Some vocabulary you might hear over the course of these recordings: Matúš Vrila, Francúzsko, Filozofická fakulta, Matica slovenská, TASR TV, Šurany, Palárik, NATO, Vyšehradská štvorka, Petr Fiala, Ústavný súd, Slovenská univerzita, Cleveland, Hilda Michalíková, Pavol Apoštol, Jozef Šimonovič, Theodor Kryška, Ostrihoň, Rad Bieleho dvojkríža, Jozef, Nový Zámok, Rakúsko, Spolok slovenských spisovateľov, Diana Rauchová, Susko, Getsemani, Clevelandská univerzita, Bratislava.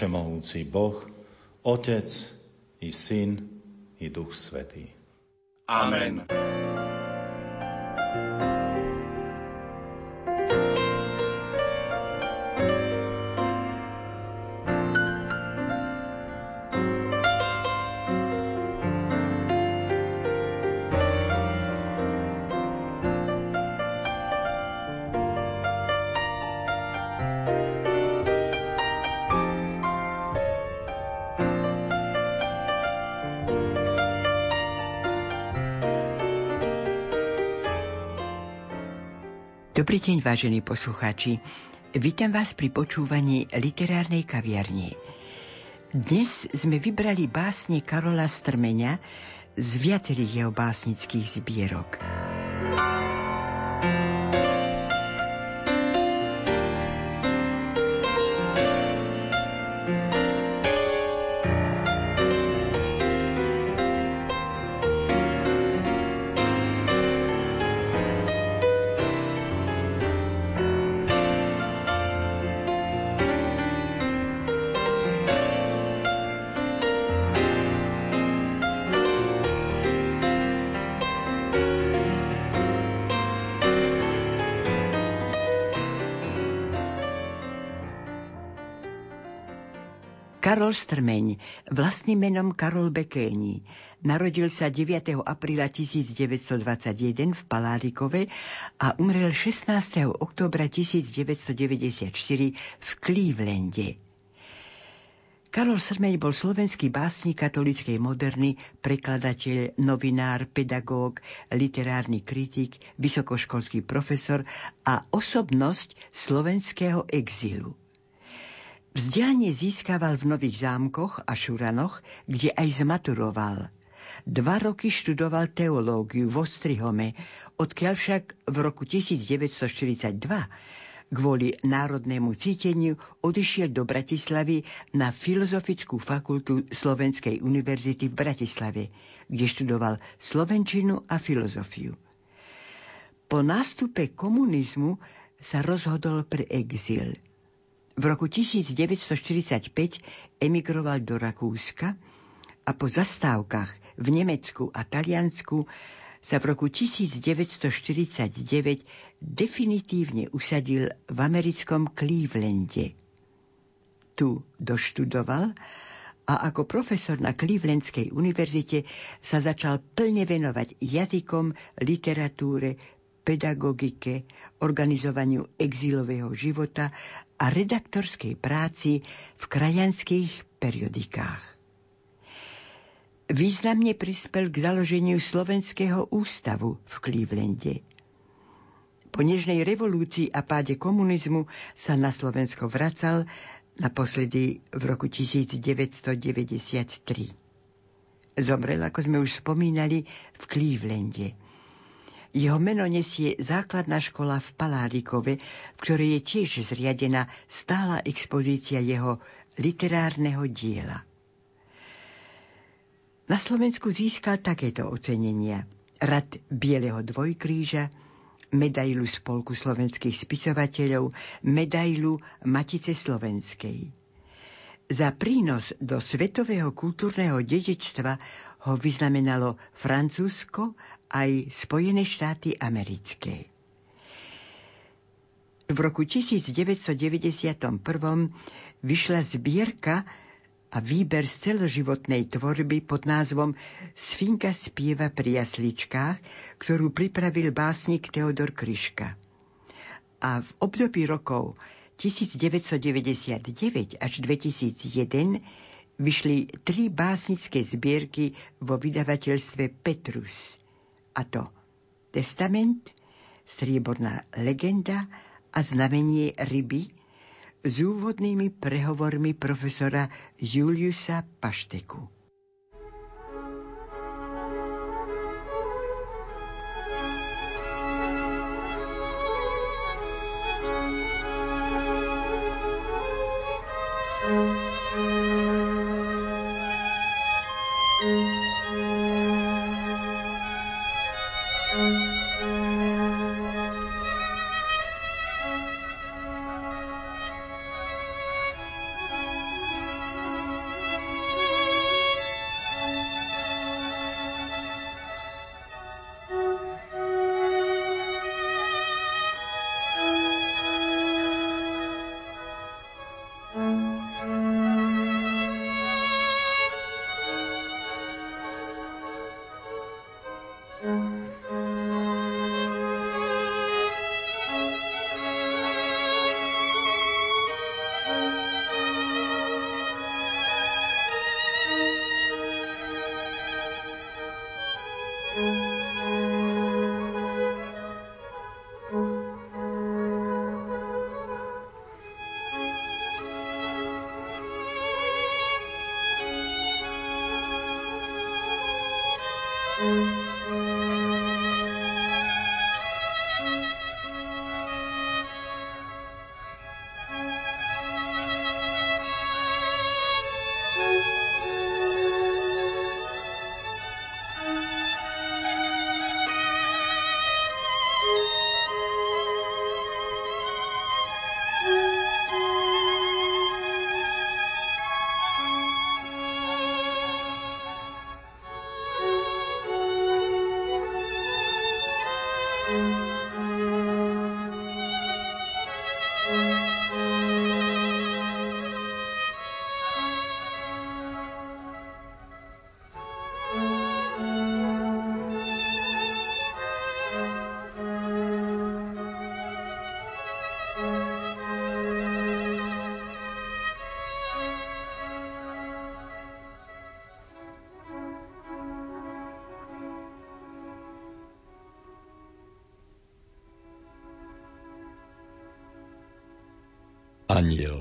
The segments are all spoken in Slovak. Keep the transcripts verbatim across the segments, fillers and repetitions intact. všemohúci Boh, Otec i Syn i Duch Svätý. Amen. Dobrý deň, vážení poslucháči. Vítam vás pri počúvaní literárnej kaviarni. Dnes sme vybrali básne Karola Strmeňa z viacerých jeho básnických zbierok. Karol Strmeň, vlastným menom Karol Bekéni, narodil sa deviateho apríla tisícdeväťstodvadsaťjeden v Palárikove a umrel šestnásteho októbra tisícdeväťstodeväťdesiatštyri v Clevelande. Karol Strmeň bol slovenský básnik katolíckej moderny, prekladateľ, novinár, pedagóg, literárny kritik, vysokoškolský profesor a osobnosť slovenského exilu. Vzdelanie získaval v Nových Zámkoch a Šuranoch, kde aj zmaturoval. Dva roky študoval teológiu v Ostrihome, odkiaľ však v roku devätnásťstoštyridsaťdva kvôli národnému cíteniu odišiel do Bratislavy na Filozofickú fakultu Slovenskej univerzity v Bratislave, kde študoval slovenčinu a filozofiu. Po nástupe komunizmu sa rozhodol pre exil. V roku devätnásťstoštyridsaťpäť emigroval do Rakúska a po zastávkach v Nemecku a Taliansku sa v roku devätnásťstoštyridsaťdeväť definitívne usadil v americkom Clevelande. Tu doštudoval a ako profesor na Clevelandskej univerzite sa začal plne venovať jazykom, literatúre, pedagogike, organizovaniu exilového života a redaktorskej práci v krajanských periodikách. Významne prispel k založeniu Slovenského ústavu v Clevelande. Po nežnej revolúcii a páde komunizmu sa na Slovensko vracal, naposledy v roku devätnásťstodeväťdesiattri. Zomrel, ako sme už spomínali, v Clevelande. Jeho meno nesie základná škola v Palárikove, v ktorej je tiež zriadená stála expozícia jeho literárneho diela. Na Slovensku získal takéto ocenenia: Rad Bieleho dvojkríža, medailu Spolku slovenských spisovateľov, medailu Matice slovenskej. Za prínos do svetového kultúrneho dedičstva ho vyznamenalo Francúzsko aj Spojené štáty americké. V roku devätnásťstodeväťdesiatjeden vyšla zbierka a výber z celoživotnej tvorby pod názvom Sfinka spieva pri jasličkách, ktorú pripravil básnik Theodor Kryška. A v období rokov devätnásťstodeväťdesiatdeväť až dvetisícjeden vyšli tri básnické zbierky vo vydavateľstve Petrus, a to Testament, Strieborná legenda a Znamenie ryby s úvodnými prehovormi profesora Juliusa Pašteku. Anjel.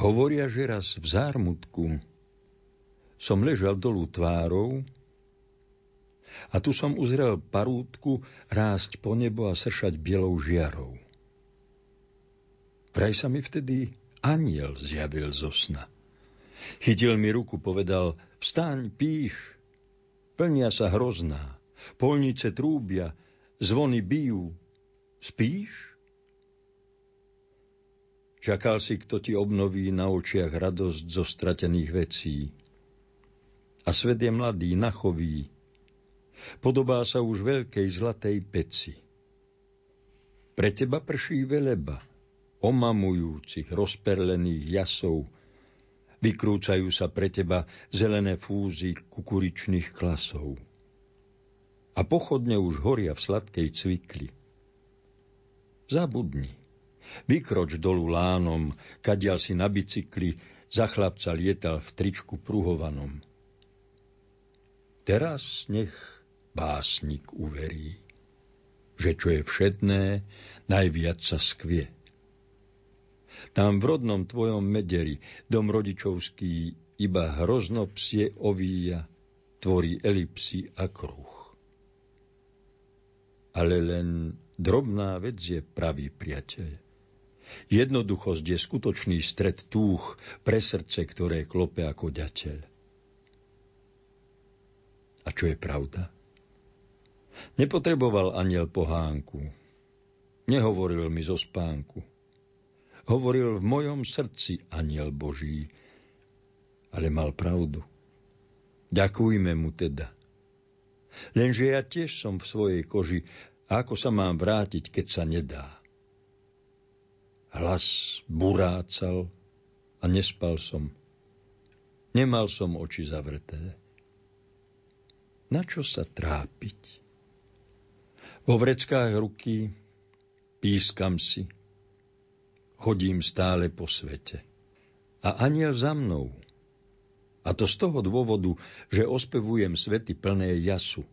Hovoria, že raz v zármutku som ležal dolu tvárou a tu som uzrel parútku rásť po nebo a sršať bielou žiarou. Vraj sa mi vtedy anjel zjavil zo sna. Chytil mi ruku, povedal: vstaň, píš, plnia sa hrozná, polnice trúbia, zvony bijú, spíš? Čakal si, kto ti obnoví na očiach radosť zo stratených vecí. A svet je mladý, nachový. Podobá sa už veľkej zlatej peci. Pre teba prší veleba, omamujúcich, rozperlených jasov. Vykrúcajú sa pre teba zelené fúzy kukuričných klasov. A pochodne už horia v sladkej cvikli. Zabudni. Vykroč dolu lánom, kadial si na bicykli, za chlapca lietal v tričku pruhovanom. Teraz nech básnik uverí, že čo je všedné, najviac sa skvie. Tam v rodnom tvojom Mederi dom rodičovský iba hrozno psie ovíja, tvorí elipsy a kruh. Ale len drobná vec je pravý priateľ. Jednoduchosť je skutočný stred túch pre srdce, ktoré klope ako ďateľ. A čo je pravda? Nepotreboval anjel pohánku. Nehovoril mi zo spánku. Hovoril v mojom srdci anjel Boží, ale mal pravdu. Ďakujme mu teda. Lenže ja tiež som v svojej koži, a ako sa mám vrátiť, keď sa nedá? Hlas burácal a nespal som. Nemal som oči zavreté. Načo sa trápiť? Vo vreckách ruky pískam si. Chodím stále po svete. A anjel za mnou. A to z toho dôvodu, že ospevujem svety plné jasu.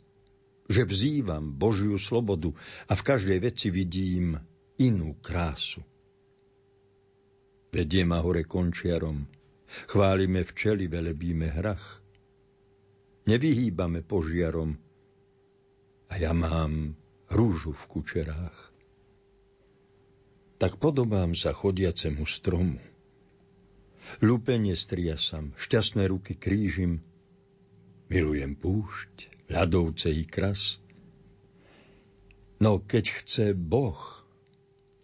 Že vzývam Božiu slobodu a v každej veci vidím inú krásu. Vedie ma hore končiarom, chválime včely, velebíme hrach. Nevyhýbame požiarom a ja mám rúžu v kučerách. Tak podobám sa chodiacemu stromu. Lúpenie striasam, šťastné ruky krížim, milujem púšť, ľadovce i kras. No keď chce Boh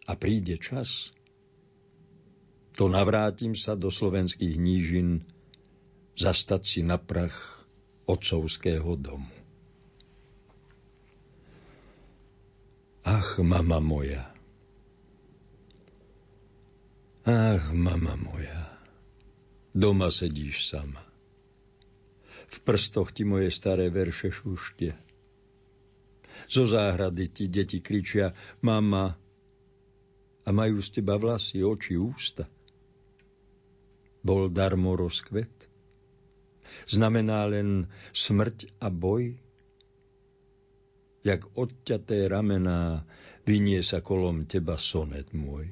a príde čas, to navrátim sa do slovenských nížin zastať si na prach otcovského domu. Ach, mama moja. Ach, mama moja. Doma sedíš sama. V prstoch ti moje staré verše šuštie. Zo záhrady ti deti kričia: mama, a majú z teba vlasy, oči, ústa. Bol darmo rozkvet? Znamená len smrť a boj? Jak odťaté ramená vynie sa kolom teba sonet môj.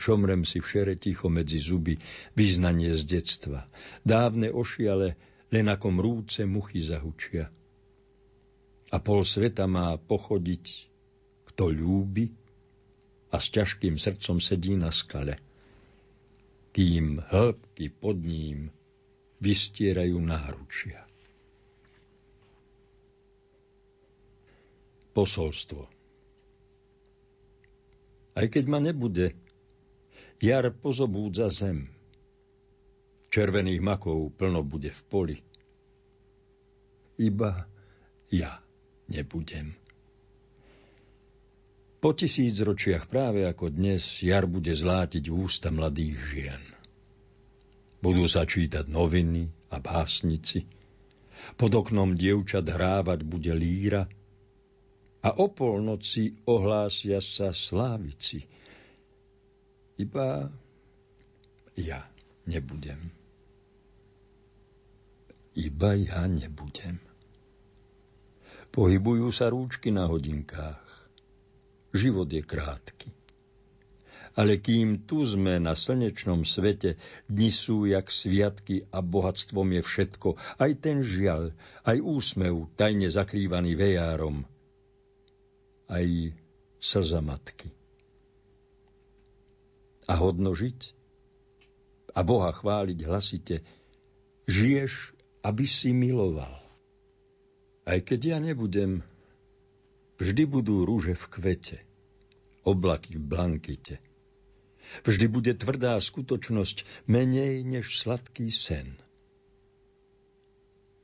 Šomrem si v šere ticho medzi zuby vyznanie z detstva. Dávne ošiale len ako mrúce muchy zahučia. A pol sveta má pochodiť, kto ľúbi a s ťažkým srdcom sedí na skale, kým hĺbky pod ním vystierajú náručia. Posolstvo. Aj keď ma nebude, jar pozobúdza zem. Červených makov plno bude v poli. Iba ja nebudem. Po tisícročiach práve ako dnes jar bude zlátiť ústa mladých žien. Budú sa čítať noviny a básnici. Pod oknom dievčat hrávať bude líra. A o polnoci ohlásia sa slávici. Iba ja nebudem. Iba ja nebudem. Pohybujú sa rúčky na hodinkách. Život je krátky. Ale kým tu sme na slnečnom svete, dni sú jak sviatky a bohatstvom je všetko. Aj ten žiaľ, aj úsmev, tajne zakrývaný vejárom. Aj slza matky. A hodno žiť a Boha chváliť hlasite. Žiješ, aby si miloval. Aj keď ja nebudem, vždy budú rúže v kvete, oblaky v blankite. Vždy bude tvrdá skutočnosť menej než sladký sen.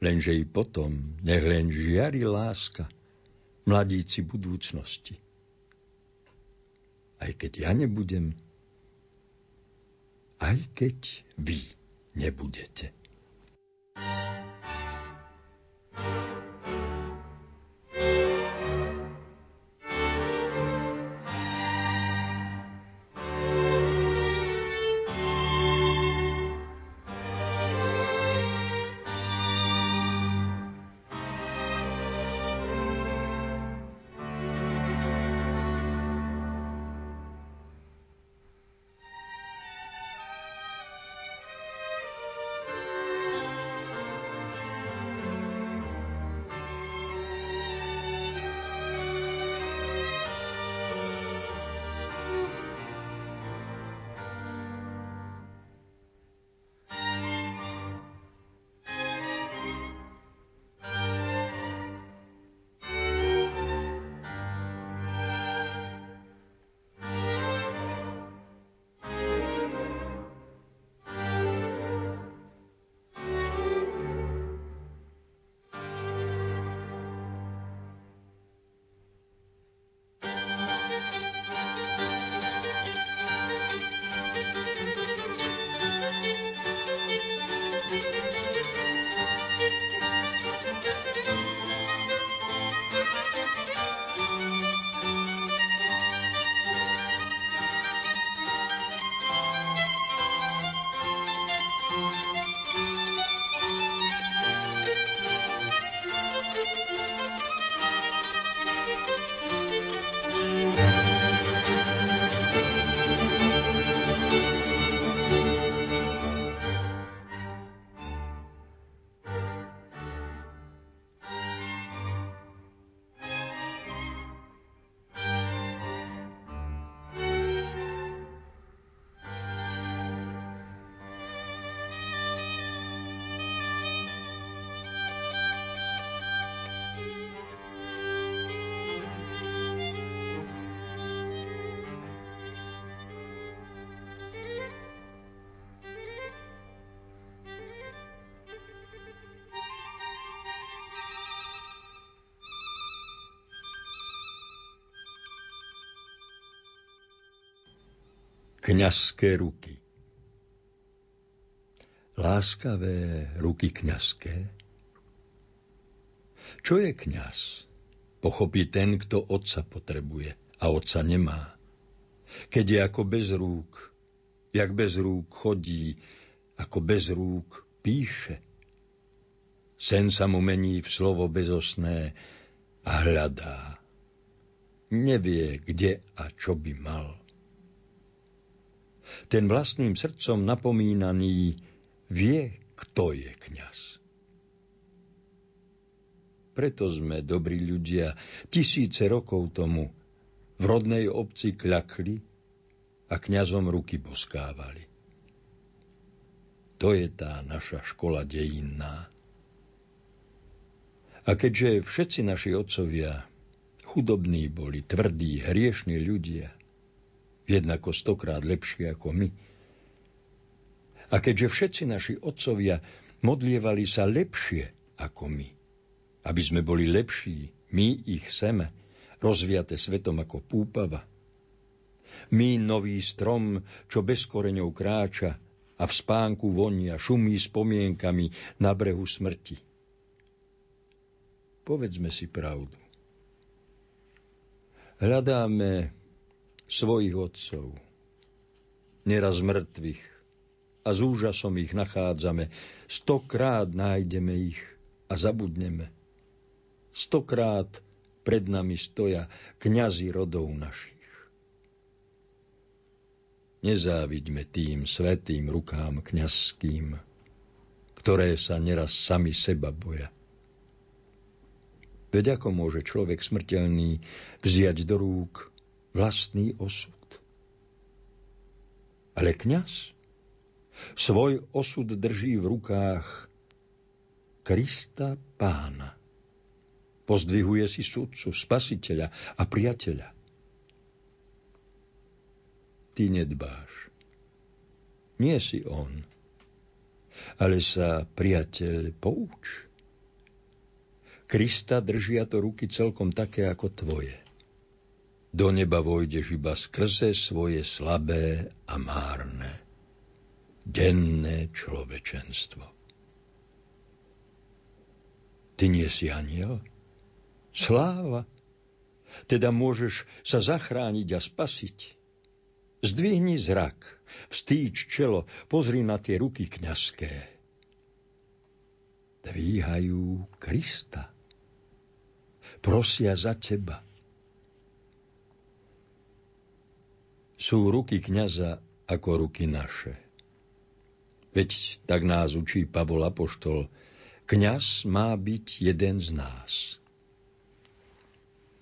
Lenže i potom nech len žiari láska, mladíci budúcnosti. Aj keď ja nebudem, aj keď vy nebudete. Kňazské ruky. Láskavé ruky kňazské. Čo je kňaz? Pochopí ten, kto otca potrebuje a otca nemá. Keď je ako bez rúk, jak bez rúk chodí, ako bez rúk píše. Sen sa mu mení v slovo bezosné a hľadá. Nevie, kde a čo by mal. Ten vlastným srdcom napomínaný vie, kto je kňaz. Preto sme, dobrí ľudia, tisíce rokov tomu v rodnej obci kľakli a kňazom ruky boskávali. To je tá naša škola dejinná. A keďže všetci naši otcovia chudobní boli, tvrdí, hriešní ľudia, jednako stokrát lepší ako my, a keďže všetci naši otcovia modlievali sa lepšie ako my, aby sme boli lepší, my ich seme, rozviate svetom ako púpava. My nový strom, čo bez koreňov kráča a v spánku vonia, šumí spomienkami na brehu smrti. Povedzme si pravdu. Hľadáme svojich otcov, neraz mŕtvych, a s úžasom ich nachádzame. Stokrát nájdeme ich a zabudneme. Stokrát pred nami stoja kňazi rodov našich. Nezávidme tým svätým rukám kňazským, ktoré sa neraz sami seba boja. Veď ako môže človek smrteľný vziať do rúk vlastný osud? Ale kňaz svoj osud drží v rukách Krista Pána. Pozdvihuje si sudcu, spasiteľa a priateľa. Ty nedbáš. Nie si on, ale sa priateľ pouč. Krista držia to ruky celkom také ako tvoje. Do neba vojdeš iba skrze svoje slabé a márne, denné človečenstvo. Ty nie si anjel? Sláva! Teda môžeš sa zachrániť a spasiť. Zdvihni zrak, vstýč čelo, pozri na tie ruky kňazské. Dvíhajú Krista. Prosia za teba. Sú ruky kňaza ako ruky naše. Veď tak nás učí Pavol Apoštol. Kňaz má byť jeden z nás.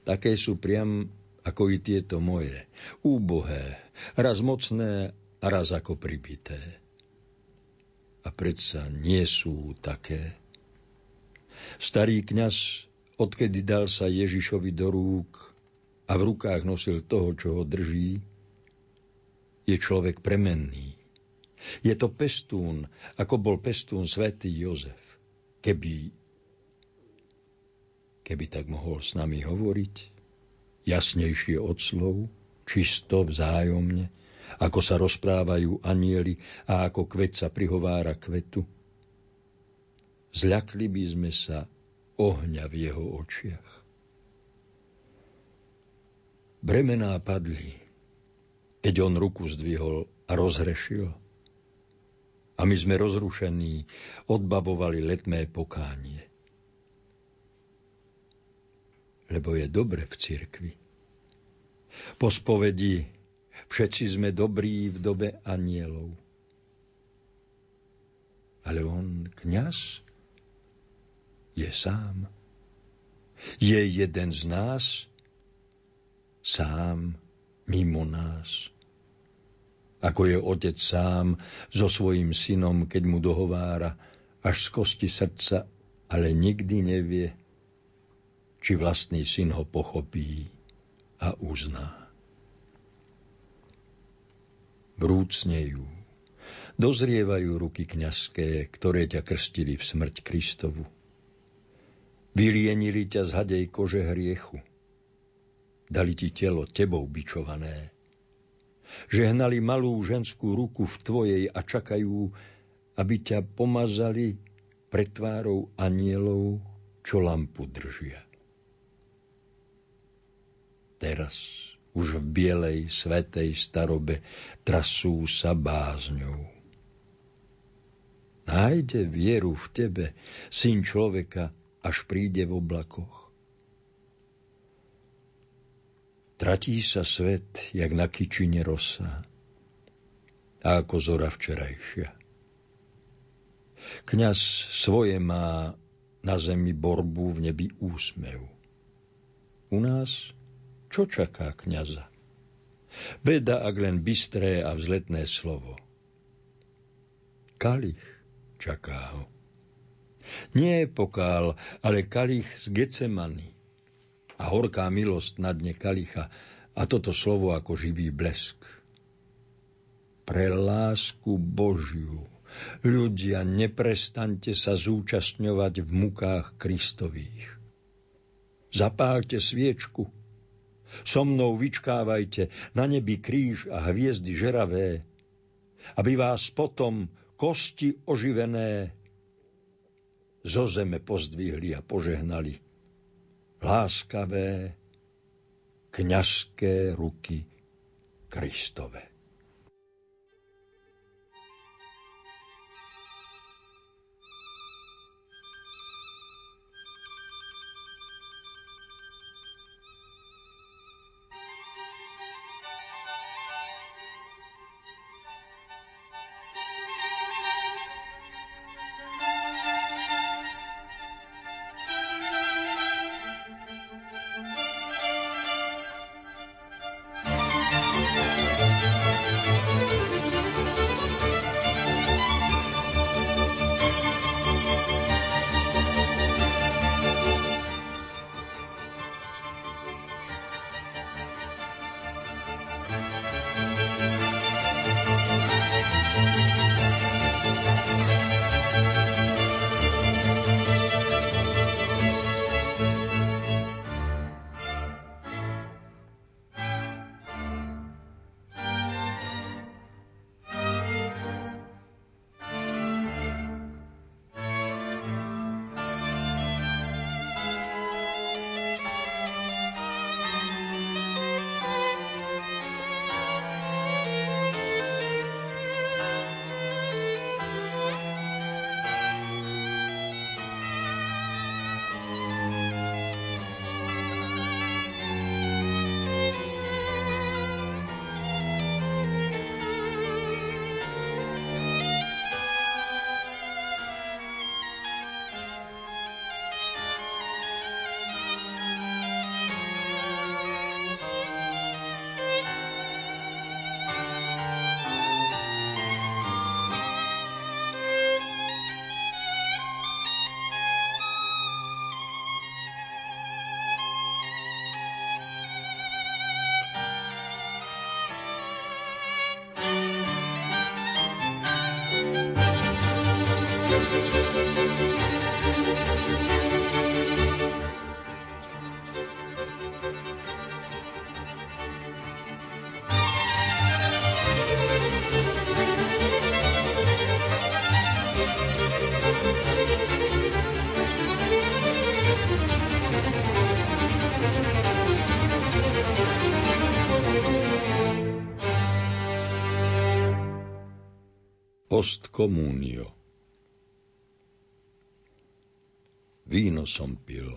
Také sú priam ako i tieto moje, úbohé, raz mocné a raz ako pribité. A predsa nie sú také. Starý kňaz, odkedy dal sa Ježišovi do rúk a v rukách nosil toho, čo ho drží, je človek premenný. Je to pestún, ako bol pestún svätý Jozef. Keby, keby tak mohol s nami hovoriť, jasnejšie od slov, čisto vzájomne, ako sa rozprávajú anjeli a ako kvet sa prihovára kvetu. Zľakli by sme sa ohňa v jeho očiach. Bremená padli, keď on ruku zdvihol a rozhrešil. A my sme rozrušení, odbavovali letmé pokánie. Lebo je dobre v cirkvi. Po spovedi všetci sme dobrí v dobe anjelov. Ale on, kňaz, je sám. Je jeden z nás, sám mimo nás. Ako je otec sám so svojím synom, keď mu dohovára až z kosti srdca, ale nikdy nevie, či vlastný syn ho pochopí a uzná. Vrúcnejú, dozrievajú ruky kňazské, ktoré ťa krstili v smrť Kristovu. Vylienili ťa z hadej kože hriechu. Dali ti telo tebou bičované. Žehnali malú ženskú ruku v tvojej a čakajú, aby ťa pomazali pred tvárou anjelov, čo lampu držia. Teraz už v bielej, svätej starobe trasú sa bázňou. Nájde vieru v tebe, syn človeka, až príde v oblakoch. Tratí sa svet, jak na kyčine rosa, a ako zora včerajšia. Kňaz svoje má a na zemi borbu, v nebi úsmev. U nás čo čaká kňaza? Beda, ak len bystré a vzletné slovo. Kalich čaká ho. Nie pokál, ale kalich z Getsemani a horká milosť na dne kalicha a toto slovo ako živý blesk. Pre lásku Božiu, ľudia, neprestaňte sa zúčastňovať v mukách Kristových. Zapálte sviečku, so mnou vyčkávajte na nebi kríž a hviezdy žeravé, aby vás potom kosti oživené zo zeme pozdvihli a požehnali láskavé kňazské ruky Kristove. Postkomúnio. Víno som pil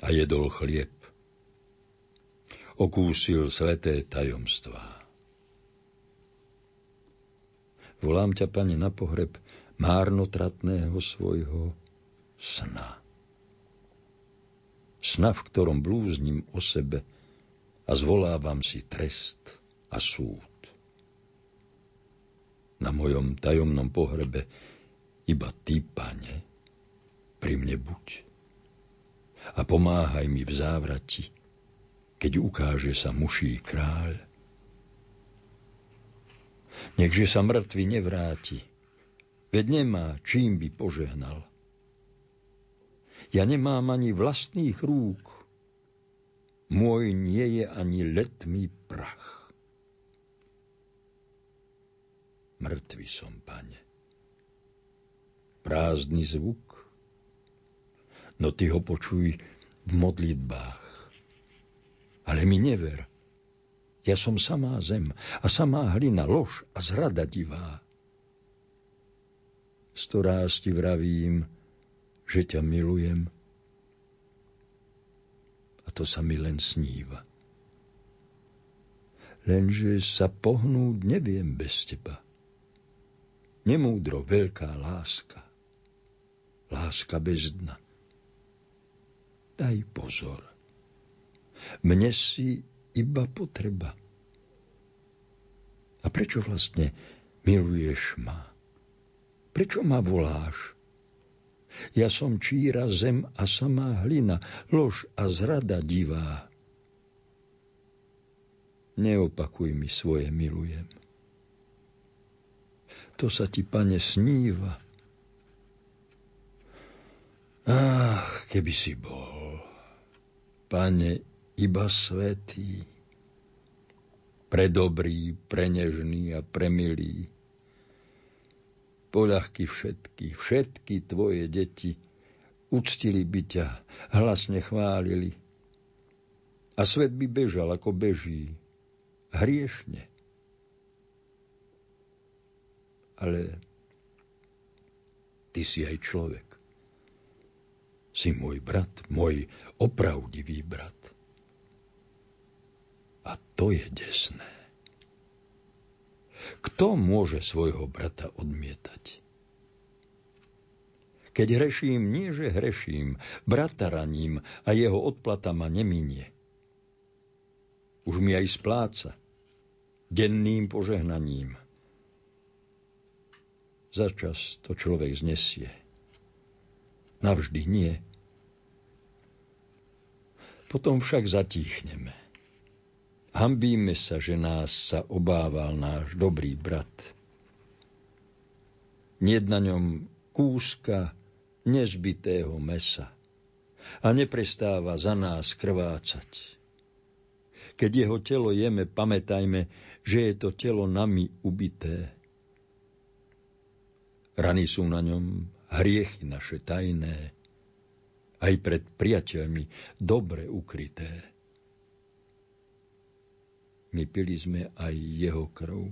a jedol chlieb. Okúsil sväté tajomstvá. Volám ťa, Pane, na pohreb márnotratného svojho sna. Sna, v ktorom blúznim o sebe a zvolávam si trest a súd. Na mojom tajomnom pohrebe iba Ty, Pane, pri mne buď a pomáhaj mi v závrati, keď ukáže sa muší kráľ. Nechže sa mŕtvy nevráti, veď nemá, čím by požehnal. Ja nemám ani vlastných rúk, môj nie je ani letmý prach. Mŕtvy som, Pane. Prázdny zvuk, no Ty ho počuj v modlitbách. Ale mi never. Ja som samá zem a samá hlina, lož a zrada divá. Storáz Ti vravím, že ťa milujem. A to sa mi len sníva. Lenže sa pohnúť neviem bez Teba. Nemúdro veľká láska. láska bez dna. Daj pozor. Mne si iba potreba. A prečo vlastne miluješ ma? Prečo ma voláš? Ja som číra zem a samá hlina, lož a zrada divá. Neopakuj mi svoje milujem. To sa ti, Pane, sníva. Ach, keby si bol, Pane, iba svätý, predobrý, prenežný a premilý, poľahky všetky, všetky tvoje deti uctili by ťa, hlasne chválili. A svet by bežal, ako beží, hriešne. Ale ty si aj človek. Si môj brat, môj opravdivý brat. A to je desné. Kto môže svojho brata odmietať? Keď hreším, nie že hreším, brata raním a jeho odplata ma neminie. Už mi aj spláca denným požehnaním. Začas to človek znesie. Navždy nie. Potom však zatíchneme. Hanbíme sa, že nás sa obával náš dobrý brat. Nie na ňom kúska nezbitého mesa a neprestáva za nás krvácať. Keď jeho telo jeme, pamätajme, že je to telo nami ubité. Rany sú na ňom, hriechy naše tajné, aj pred priateľmi dobre ukryté. My pili sme aj jeho krv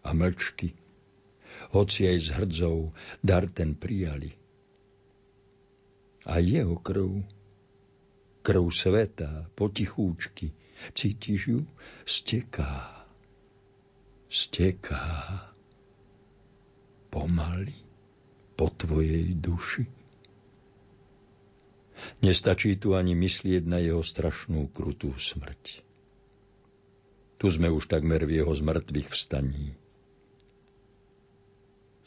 a mlčky, hoci aj s hrdzou dar ten prijali. A jeho krv, krv sveta, potichúčky, cítiš ju? Steká, steká. Pomaly po tvojej duši. Nestačí tu ani myslieť na jeho strašnú, krutú smrť. Tu sme už takmer v jeho zmrtvých vstaní.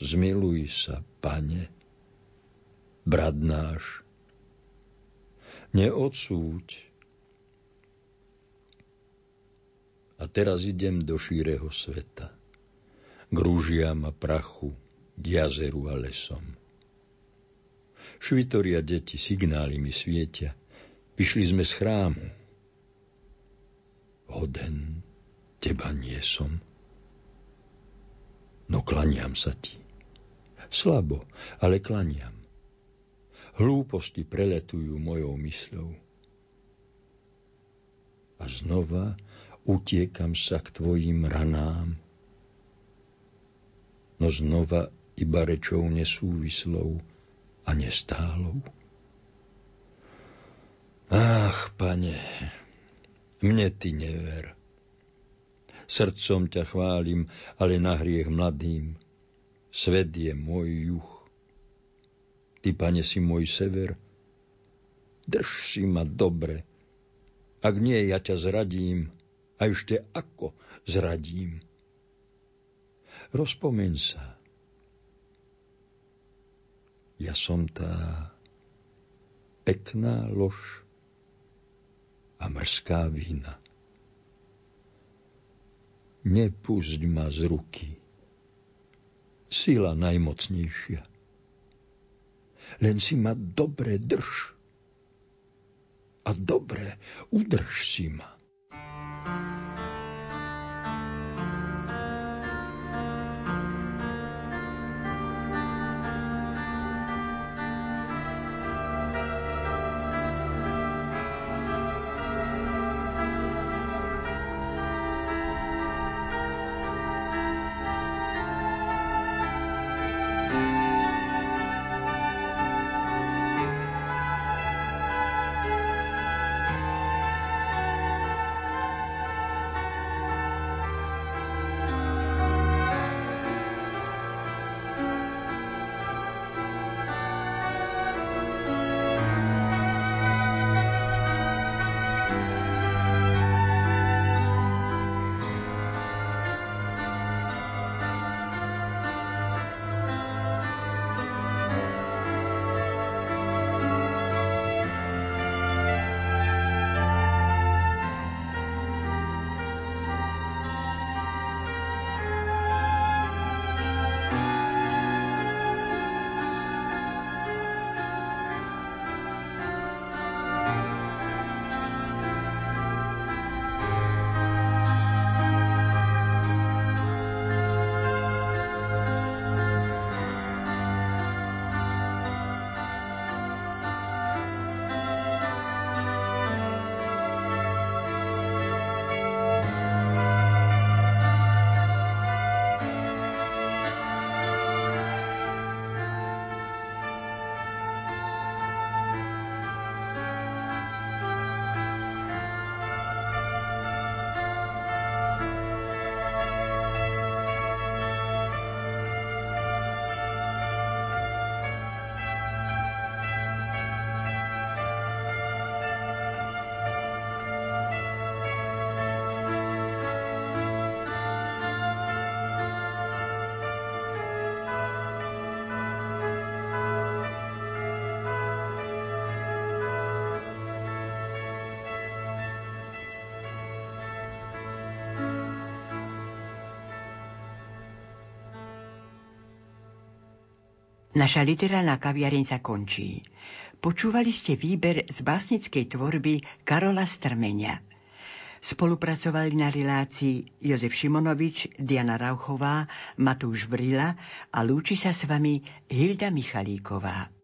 Zmiluj sa, Pane, brat náš. Neodsúď. A teraz idem do šíreho sveta, k rúžiam a prachu, k jazeru a lesom. Švitoria deti signály mi svietia. Vyšli sme z chrámu. Hoden teba nie som, no klaniam sa ti. Slabo, ale klaniam. Hlúposti preletujú mojou mysľou. A znova utiekam sa k tvojim ranám, no znova iba rečou nesúvislou a nestálou. Ach, Pane, mne ty never. Srdcom ťa chválim, ale na hriech mladým. Svet je môj juh. Ty, Pane, si môj sever. Drž si ma dobre. Ak nie, ja ťa zradím. A ešte ako zradím. Rozpomeň sa. Ja som tá pekná lož a morská vína. Nepusť ma z ruky, sila najmocnejšia. Len si ma dobre drž a dobre udrž si ma. Naša literárna kaviareň sa končí. Počúvali ste výber z básnickej tvorby Karola Strmeňa. Spolupracovali na relácii Jozef Šimonovič, Diana Rauchová, Matúš Vrila a lúči sa s vami Hilda Michalíková.